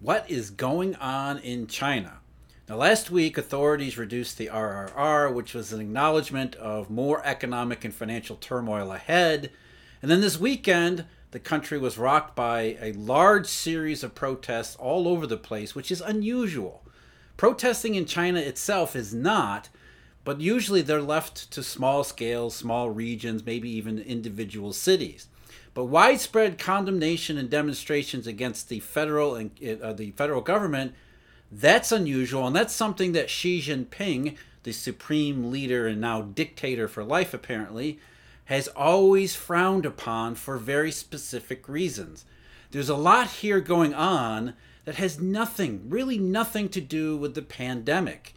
What is going on in China? Now, last week, authorities reduced the RRR, which was an acknowledgement of more economic and financial turmoil ahead. And then this weekend, the country was rocked by a large series of protests all over the place, which is unusual. Protesting in China itself is not, but usually they're left to small scales, small regions, maybe even individual cities. But widespread condemnation and demonstrations against the federal government, that's unusual, and that's something that Xi Jinping, the supreme leader and now dictator for life apparently, has always frowned upon for very specific reasons. There's a lot here going on that has nothing, really nothing to do with the pandemic.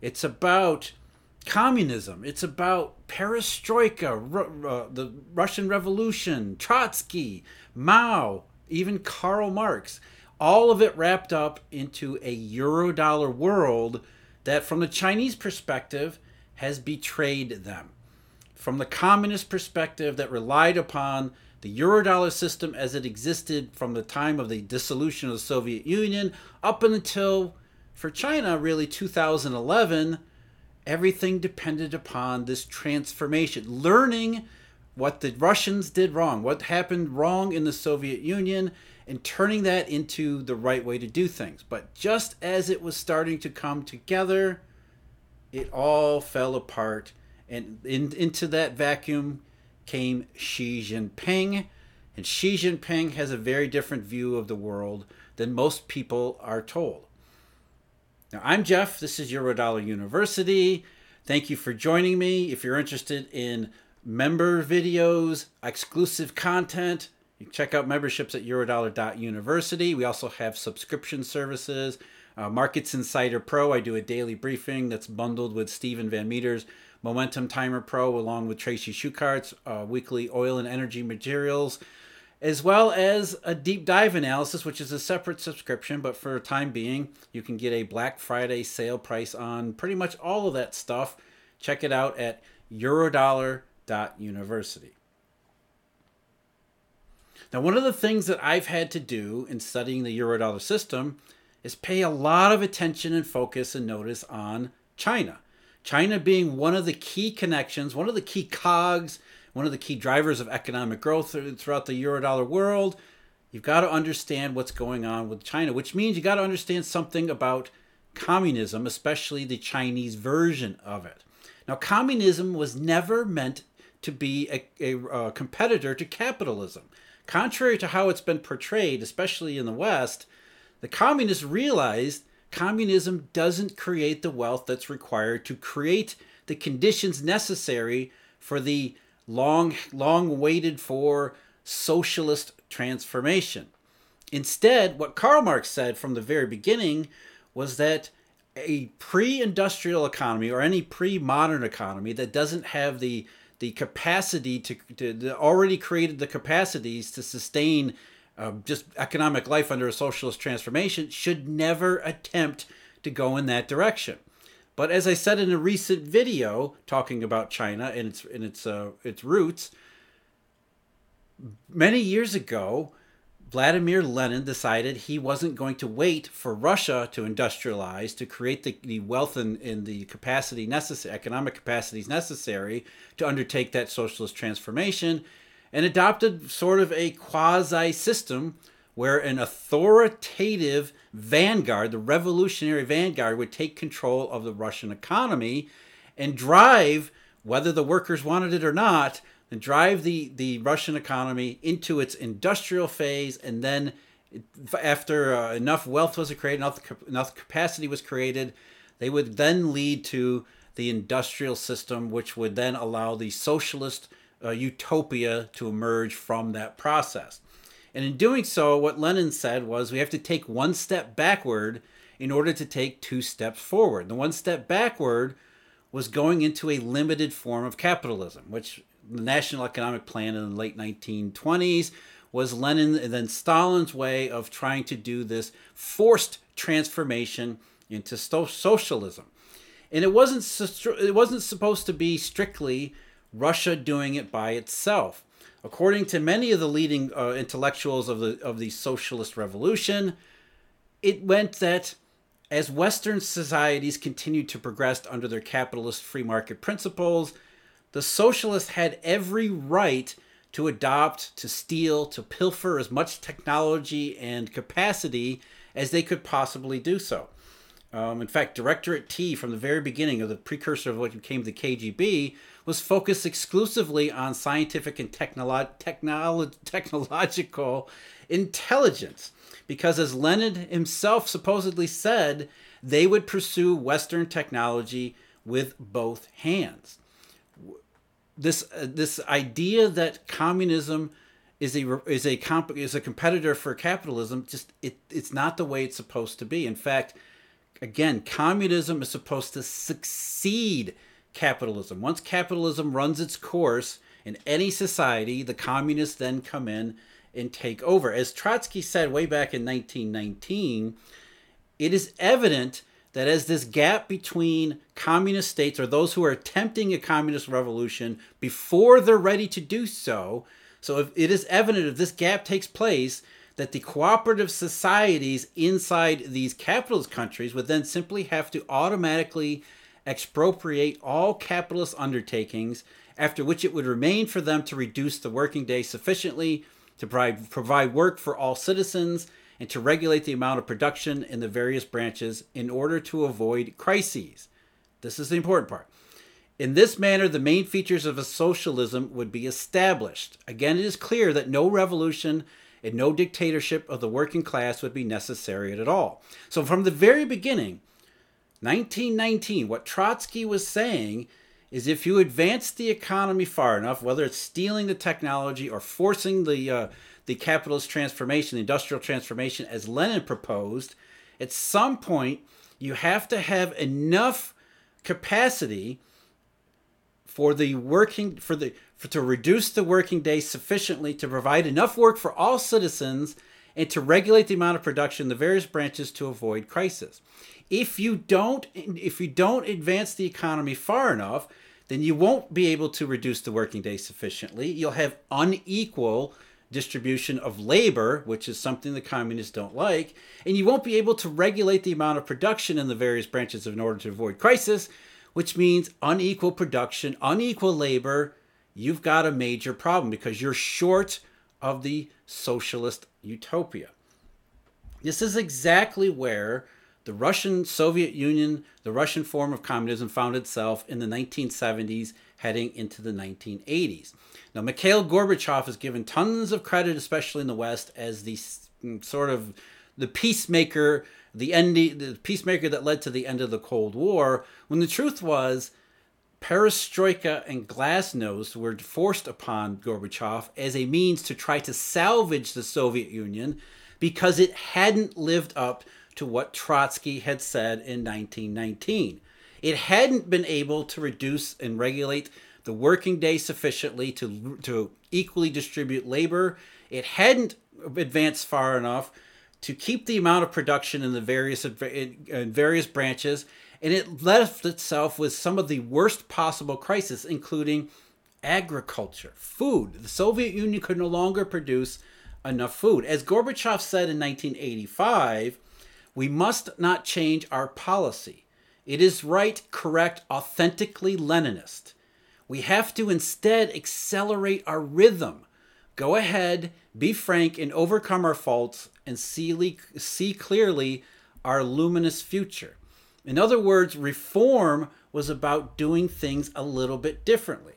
It's about communism. It's about perestroika, the Russian Revolution, Trotsky, Mao, even Karl Marx. All of it wrapped up into a Eurodollar world that, from the Chinese perspective, has betrayed them. From the communist perspective that relied upon the Eurodollar system as it existed from the time of the dissolution of the Soviet Union up until, for China, really 2011, everything depended upon this transformation, learning what the Russians did wrong, what happened wrong in the Soviet Union, and turning that into the right way to do things. But just as it was starting to come together, it all fell apart, and into that vacuum came Xi Jinping. And Xi Jinping has a very different view of the world than most people are told. Now, I'm Jeff. This is Eurodollar University. Thank you for joining me. If you're interested in member videos, exclusive content, you can check out memberships at eurodollar.university. We also have subscription services. Markets Insider Pro, I do a daily briefing that's bundled with Stephen Van Meter's Momentum Timer Pro, along with Tracy Shukart's weekly oil and energy materials, as well as a deep dive analysis, which is a separate subscription, but for the time being, you can get a Black Friday sale price on pretty much all of that stuff. Check it out at eurodollar.university. Now, one of the things that I've had to do in studying the Eurodollar system is pay a lot of attention and focus and notice on China. China being one of the key connections, one of the key cogs, one of the key drivers of economic growth throughout the Eurodollar world. You've got to understand what's going on with China, which means you got to understand something about communism, especially the Chinese version of it. Now, communism was never meant to be a competitor to capitalism. Contrary to how it's been portrayed, especially in the West, the communists realized communism doesn't create the wealth that's required to create the conditions necessary for the long waited for socialist transformation. Instead, what Karl Marx said from the very beginning was that a pre-industrial economy, or any pre-modern economy that doesn't have the capacity to already created the capacities to sustain just economic life under a socialist transformation, should never attempt to go in that direction. But as I said in a recent video talking about China and its roots, many years ago, Vladimir Lenin decided he wasn't going to wait for Russia to industrialize, to create the wealth and the capacity necessary, economic capacities necessary to undertake that socialist transformation, and adopted sort of a quasi-system where an authoritative vanguard, the revolutionary vanguard, would take control of the Russian economy and drive, whether the workers wanted it or not, and drive the Russian economy into its industrial phase. And then after enough wealth was created, enough capacity was created, they would then lead to the industrial system, which would then allow the socialist utopia to emerge from that process. And in doing so, what Lenin said was, we have to take one step backward in order to take two steps forward. The one step backward was going into a limited form of capitalism, which the National Economic Plan in the late 1920s was Lenin and then Stalin's way of trying to do this forced transformation into socialism. And it wasn't supposed to be strictly Russia doing it by itself. According to many of the leading intellectuals of the socialist revolution, it meant that as Western societies continued to progress under their capitalist free market principles, the socialists had every right to adopt, to steal, to pilfer as much technology and capacity as they could possibly do so. In fact, Directorate T, from the very beginning of the precursor of what became the KGB, was focused exclusively on scientific and technological intelligence. Because as Lenin himself supposedly said, they would pursue Western technology with both hands. This idea that communism is a competitor for capitalism, just it's not the way it's supposed to be. In fact, again, communism is supposed to succeed capitalism. Once capitalism runs its course in any society, the communists then come in and take over. As Trotsky said way back in 1919, it is evident that as this gap between communist states, or those who are attempting a communist revolution before they're ready to do so, if this gap takes place, that the cooperative societies inside these capitalist countries would then simply have to automatically expropriate all capitalist undertakings, after which it would remain for them to reduce the working day sufficiently to provide work for all citizens and to regulate the amount of production in the various branches in order to avoid crises. This is the important part. In this manner, the main features of a socialism would be established. Again, it is clear that no revolution and no dictatorship of the working class would be necessary at all. So from the very beginning, 1919, what Trotsky was saying is if you advance the economy far enough, whether it's stealing the technology or forcing the capitalist transformation, the industrial transformation as Lenin proposed, at some point you have to have enough capacity to reduce the working day sufficiently to provide enough work for all citizens and to regulate the amount of production in the various branches to avoid crisis. If you don't advance the economy far enough, then you won't be able to reduce the working day sufficiently. You'll have unequal distribution of labor, which is something the communists don't like, and you won't be able to regulate the amount of production in the various branches in order to avoid crisis, which means unequal production, unequal labor. You've got a major problem because you're short of the socialist utopia. This is exactly where the Russian Soviet Union, the Russian form of communism, found itself in the 1970s, heading into the 1980s. Now, Mikhail Gorbachev is given tons of credit, especially in the West, as the sort of the peacemaker, the peacemaker that led to the end of the Cold War, when the truth was perestroika and glasnost were forced upon Gorbachev as a means to try to salvage the Soviet Union because it hadn't lived up to what Trotsky had said in 1919. It hadn't been able to reduce and regulate the working day sufficiently to equally distribute labor. It hadn't advanced far enough to keep the amount of production in the various branches, and it left itself with some of the worst possible crises, including agriculture, food. The Soviet Union could no longer produce enough food. As Gorbachev said in 1985, we must not change our policy. It is right, correct, authentically Leninist. We have to instead accelerate our rhythm. Go ahead, be frank, and overcome our faults and see clearly our luminous future. In other words, reform was about doing things a little bit differently,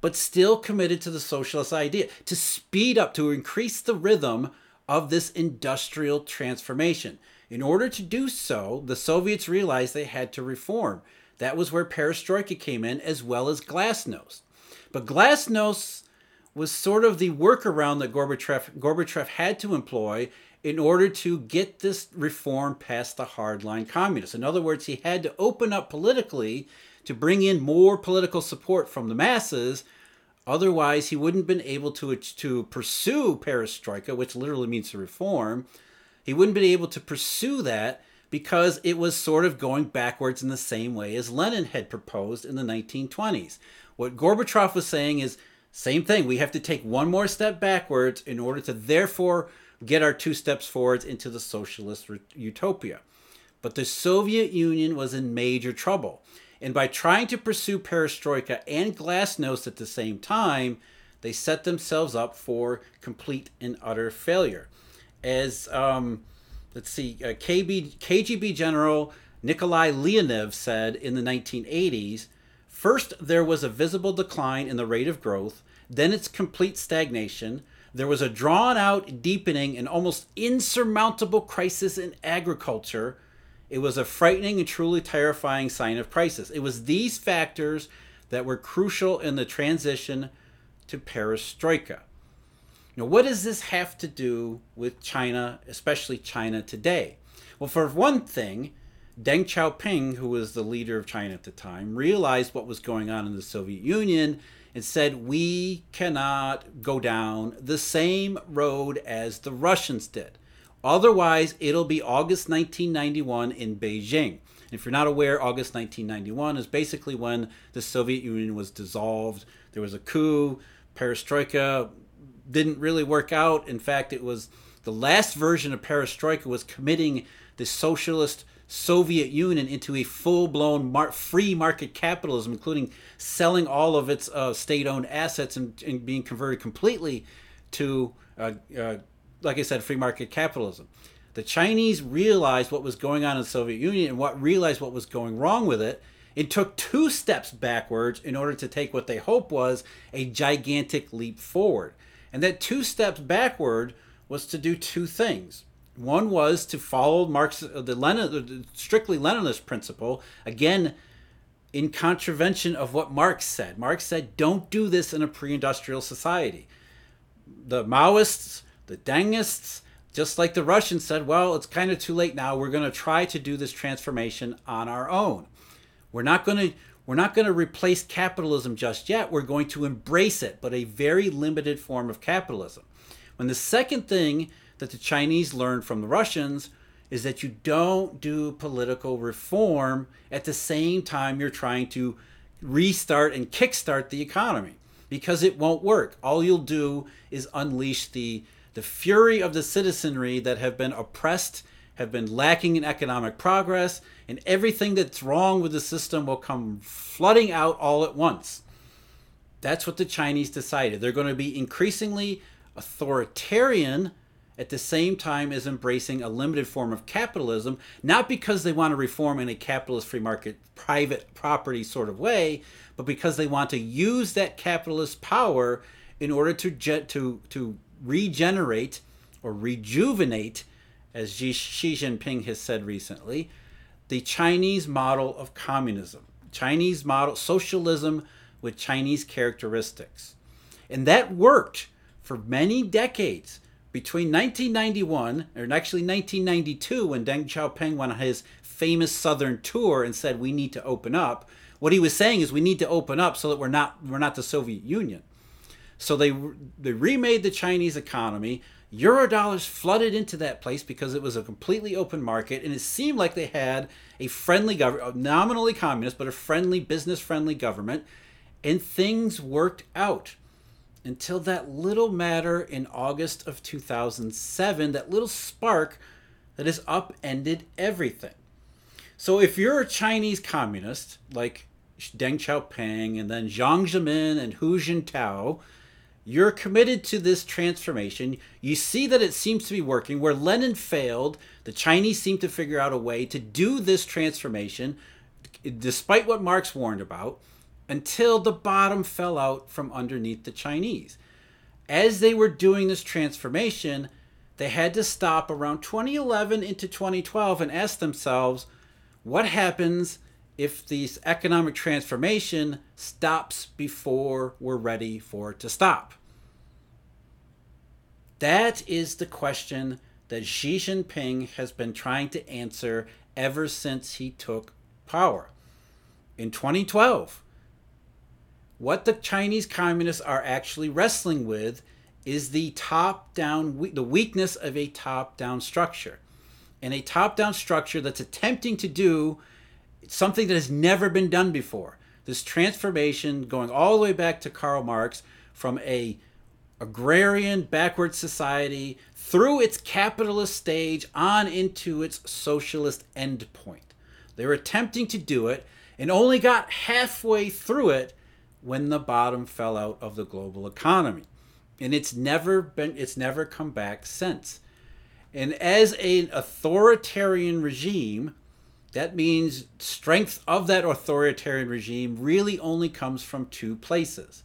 but still committed to the socialist idea, to speed up, to increase the rhythm of this industrial transformation. In order to do so, the Soviets realized they had to reform. That was where perestroika came in, as well as glasnost. But glasnost was sort of the workaround that Gorbachev had to employ in order to get this reform past the hardline communists. In other words, he had to open up politically to bring in more political support from the masses. Otherwise, he wouldn't have been able to pursue perestroika, which literally means to reform. He wouldn't have been able to pursue that because it was sort of going backwards in the same way as Lenin had proposed in the 1920s. What Gorbachev was saying is, same thing. We have to take one more step backwards in order to therefore get our two steps forwards into the socialist utopia. But the Soviet Union was in major trouble. And by trying to pursue perestroika and glasnost at the same time, they set themselves up for complete and utter failure. As, KGB General Nikolai Leonov said in the 1980s, first there was a visible decline in the rate of growth, then its complete stagnation. There was a drawn-out, deepening, and almost insurmountable crisis in agriculture. It was a frightening and truly terrifying sign of crisis. It was these factors that were crucial in the transition to perestroika. Now, what does this have to do with China, especially China today? Well, for one thing, Deng Xiaoping, who was the leader of China at the time, realized what was going on in the Soviet Union and said, we cannot go down the same road as the Russians did. Otherwise, it'll be August 1991 in Beijing. If you're not aware, August 1991 is basically when the Soviet Union was dissolved. There was a coup. Perestroika didn't really work out. In fact, it was the last version of perestroika was committing the socialist Soviet Union into a full-blown free market capitalism, including selling all of its state-owned assets and being converted completely to like I said, free market capitalism. The Chinese realized what was going on in the Soviet Union and realized what was going wrong with it. It took two steps backwards in order to take what they hoped was a gigantic leap forward. And that two steps backward was to do two things. One was to follow Marx, the strictly Leninist principle, again, in contravention of what Marx said. Marx said, don't do this in a pre-industrial society. The Maoists, the Dengists, just like the Russians, said, well, it's kind of too late now. We're going to try to do this transformation on our own. We're not going to replace capitalism just yet. We're going to embrace it, but a very limited form of capitalism. When the second thing that the Chinese learned from the Russians is that you don't do political reform at the same time you're trying to restart and kickstart the economy, because it won't work. All you'll do is unleash the fury of the citizenry that have been oppressed, have been lacking in economic progress, and everything that's wrong with the system will come flooding out all at once. That's what the Chinese decided. They're going to be increasingly authoritarian at the same time as embracing a limited form of capitalism, not because they want to reform in a capitalist free market, private property sort of way, but because they want to use that capitalist power in order to regenerate or rejuvenate, as Xi Jinping has said recently, the Chinese model of communism, Chinese model socialism with Chinese characteristics. And that worked for many decades. Between 1991, or actually 1992, when Deng Xiaoping went on his famous southern tour and said, we need to open up, what he was saying is we need to open up so that we're not the Soviet Union. So they remade the Chinese economy. Eurodollars flooded into that place because it was a completely open market, and it seemed like they had a friendly government, nominally communist, but a friendly, business-friendly government, and things worked out. Until that little matter in August of 2007, that little spark that has upended everything. So if you're a Chinese communist, like Deng Xiaoping and then Jiang Zemin and Hu Jintao, you're committed to this transformation. You see that it seems to be working. Where Lenin failed, the Chinese seem to figure out a way to do this transformation, despite what Marx warned about, until the bottom fell out from underneath the Chinese. As they were doing this transformation, they had to stop around 2011 into 2012 and ask themselves, what happens if this economic transformation stops before we're ready for it to stop? That is the question that Xi Jinping has been trying to answer ever since he took power. In 2012, what the Chinese communists are actually wrestling with is the top-down, the weakness of a top-down structure. And a top-down structure that's attempting to do something that has never been done before. This transformation going all the way back to Karl Marx from an agrarian backward society through its capitalist stage on into its socialist endpoint. They were attempting to do it and only got halfway through it when the bottom fell out of the global economy. And it's never come back since. And as an authoritarian regime, that means strength of that authoritarian regime really only comes from two places.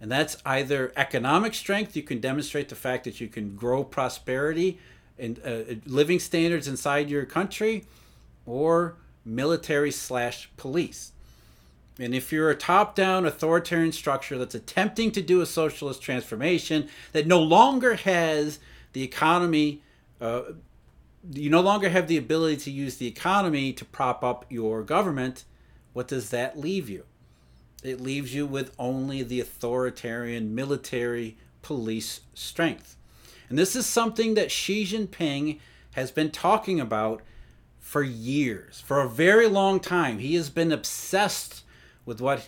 And that's either economic strength. You can demonstrate the fact that you can grow prosperity and living standards inside your country, or military/police. And if you're a top-down authoritarian structure that's attempting to do a socialist transformation that no longer has the economy, you no longer have the ability to use the economy to prop up your government, what does that leave you? It leaves you with only the authoritarian military police strength. And this is something that Xi Jinping has been talking about for years, for a very long time. He has been obsessed with what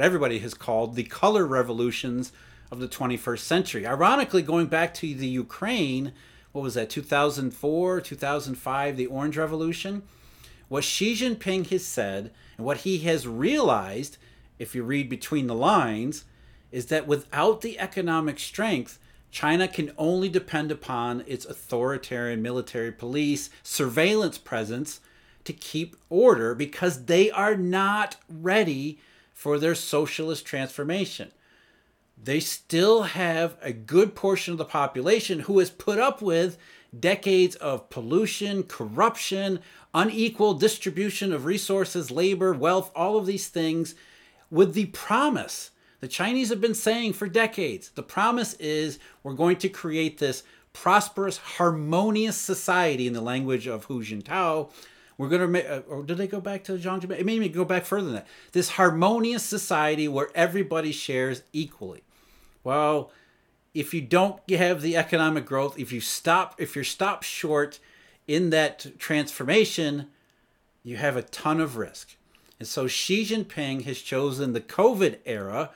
everybody has called the color revolutions of the 21st century. Ironically, going back to the Ukraine, what was that, 2004, 2005, the Orange Revolution? What Xi Jinping has said and what he has realized, if you read between the lines, is that without the economic strength, China can only depend upon its authoritarian military police surveillance presence to keep order, because they are not ready for their socialist transformation. They still have a good portion of the population who has put up with decades of pollution, corruption, unequal distribution of resources, labor, wealth, all of these things, with the promise. The Chinese have been saying for decades, the promise is we're going to create this prosperous, harmonious society, in the language of Hu Jintao. We're going to make, or did they go back to Jiang Zemin? It made me go back further than that. This harmonious society where everybody shares equally. Well, if you don't have the economic growth, if you're stopped short in that transformation, you have a ton of risk. And so Xi Jinping has chosen the COVID era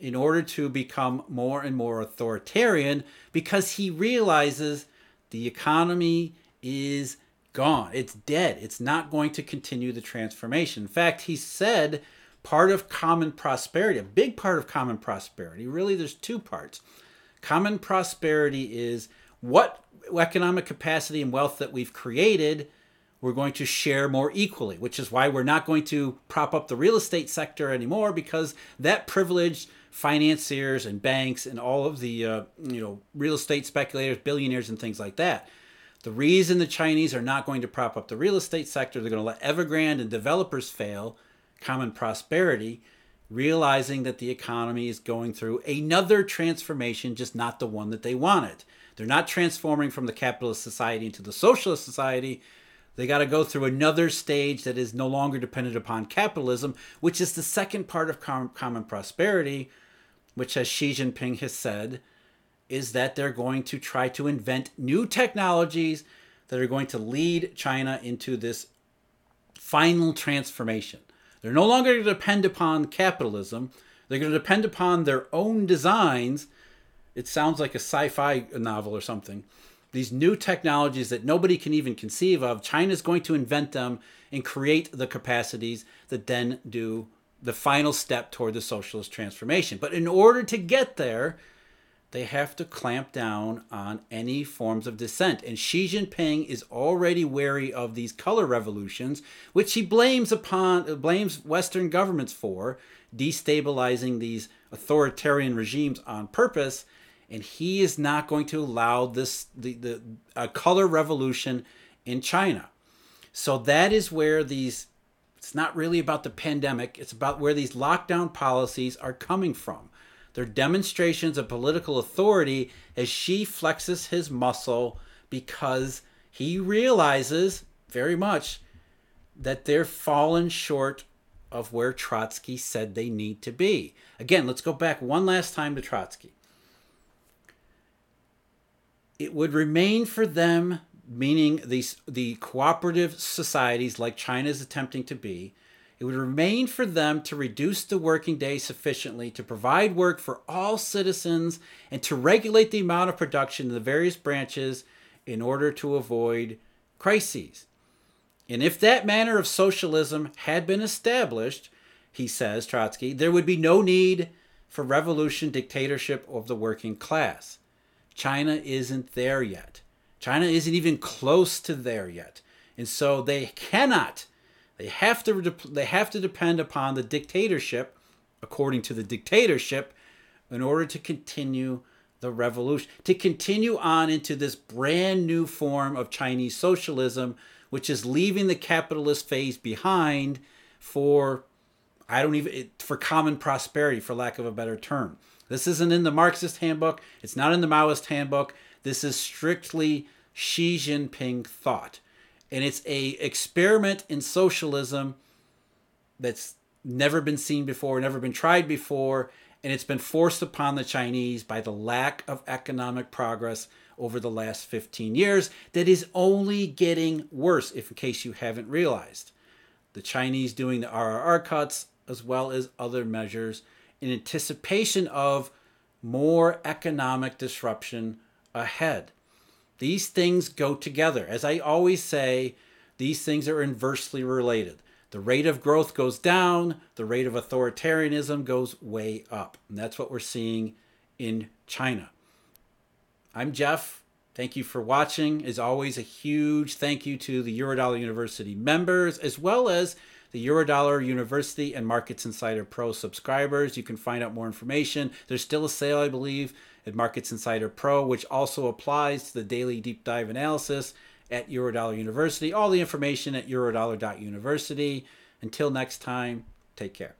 in order to become more and more authoritarian, because he realizes the economy is gone. It's dead. It's not going to continue the transformation. In fact, he said part of common prosperity, a big part of common prosperity, really there's two parts. Common prosperity is what economic capacity and wealth that we've created, we're going to share more equally, which is why we're not going to prop up the real estate sector anymore, because that privileged financiers and banks and all of the real estate speculators, billionaires and things like that. The reason the Chinese are not going to prop up the real estate sector, they're going to let Evergrande and developers fail, common prosperity, realizing that the economy is going through another transformation, just not the one that they wanted. They're not transforming from the capitalist society into the socialist society. They got to go through another stage that is no longer dependent upon capitalism, which is the second part of common prosperity, which, as Xi Jinping has said, is that they're going to try to invent new technologies that are going to lead China into this final transformation. They're no longer going to depend upon capitalism. They're going to depend upon their own designs. It sounds like a sci-fi novel or something. These new technologies that nobody can even conceive of, China's going to invent them and create the capacities that then do the final step toward the socialist transformation. But in order to get there, they have to clamp down on any forms of dissent. And Xi Jinping is already wary of these color revolutions, which he blames Western governments for destabilizing these authoritarian regimes on purpose. And he is not going to allow a color revolution in China. So that is where it's not really about the pandemic, it's about where these lockdown policies are coming from. They're demonstrations of political authority as Xi flexes his muscle, because he realizes very much that they're fallen short of where Trotsky said they need to be. Again, let's go back one last time to Trotsky. It would remain for them, meaning the cooperative societies like China is attempting to be, It would remain for them to reduce the working day sufficiently to provide work for all citizens and to regulate the amount of production in the various branches in order to avoid crises. And if that manner of socialism had been established, he says, Trotsky, there would be no need for revolution, dictatorship of the working class. China isn't there yet. China isn't even close to there yet. And so they cannot, they have to depend upon the dictatorship, according to the dictatorship, in order to continue the revolution, to continue on into this brand new form of Chinese socialism, which is leaving the capitalist phase behind for, for common prosperity, for lack of a better term. This isn't in the Marxist handbook. It's not in the Maoist handbook. This is strictly Xi Jinping thought. And it's an experiment in socialism that's never been seen before, never been tried before, and it's been forced upon the Chinese by the lack of economic progress over the last 15 years that is only getting worse, if in case you haven't realized. The Chinese doing the RRR cuts as well as other measures in anticipation of more economic disruption ahead. These things go together. As I always say, these things are inversely related. The rate of growth goes down, the rate of authoritarianism goes way up. And that's what we're seeing in China. I'm Jeff. Thank you for watching. As always, a huge thank you to the Eurodollar University members, as well as the Eurodollar University and Markets Insider Pro subscribers. You can find out more information. There's still a sale, I believe, at Markets Insider Pro, which also applies to the daily deep dive analysis at Eurodollar University. All the information at eurodollar.university. Until next time, take care.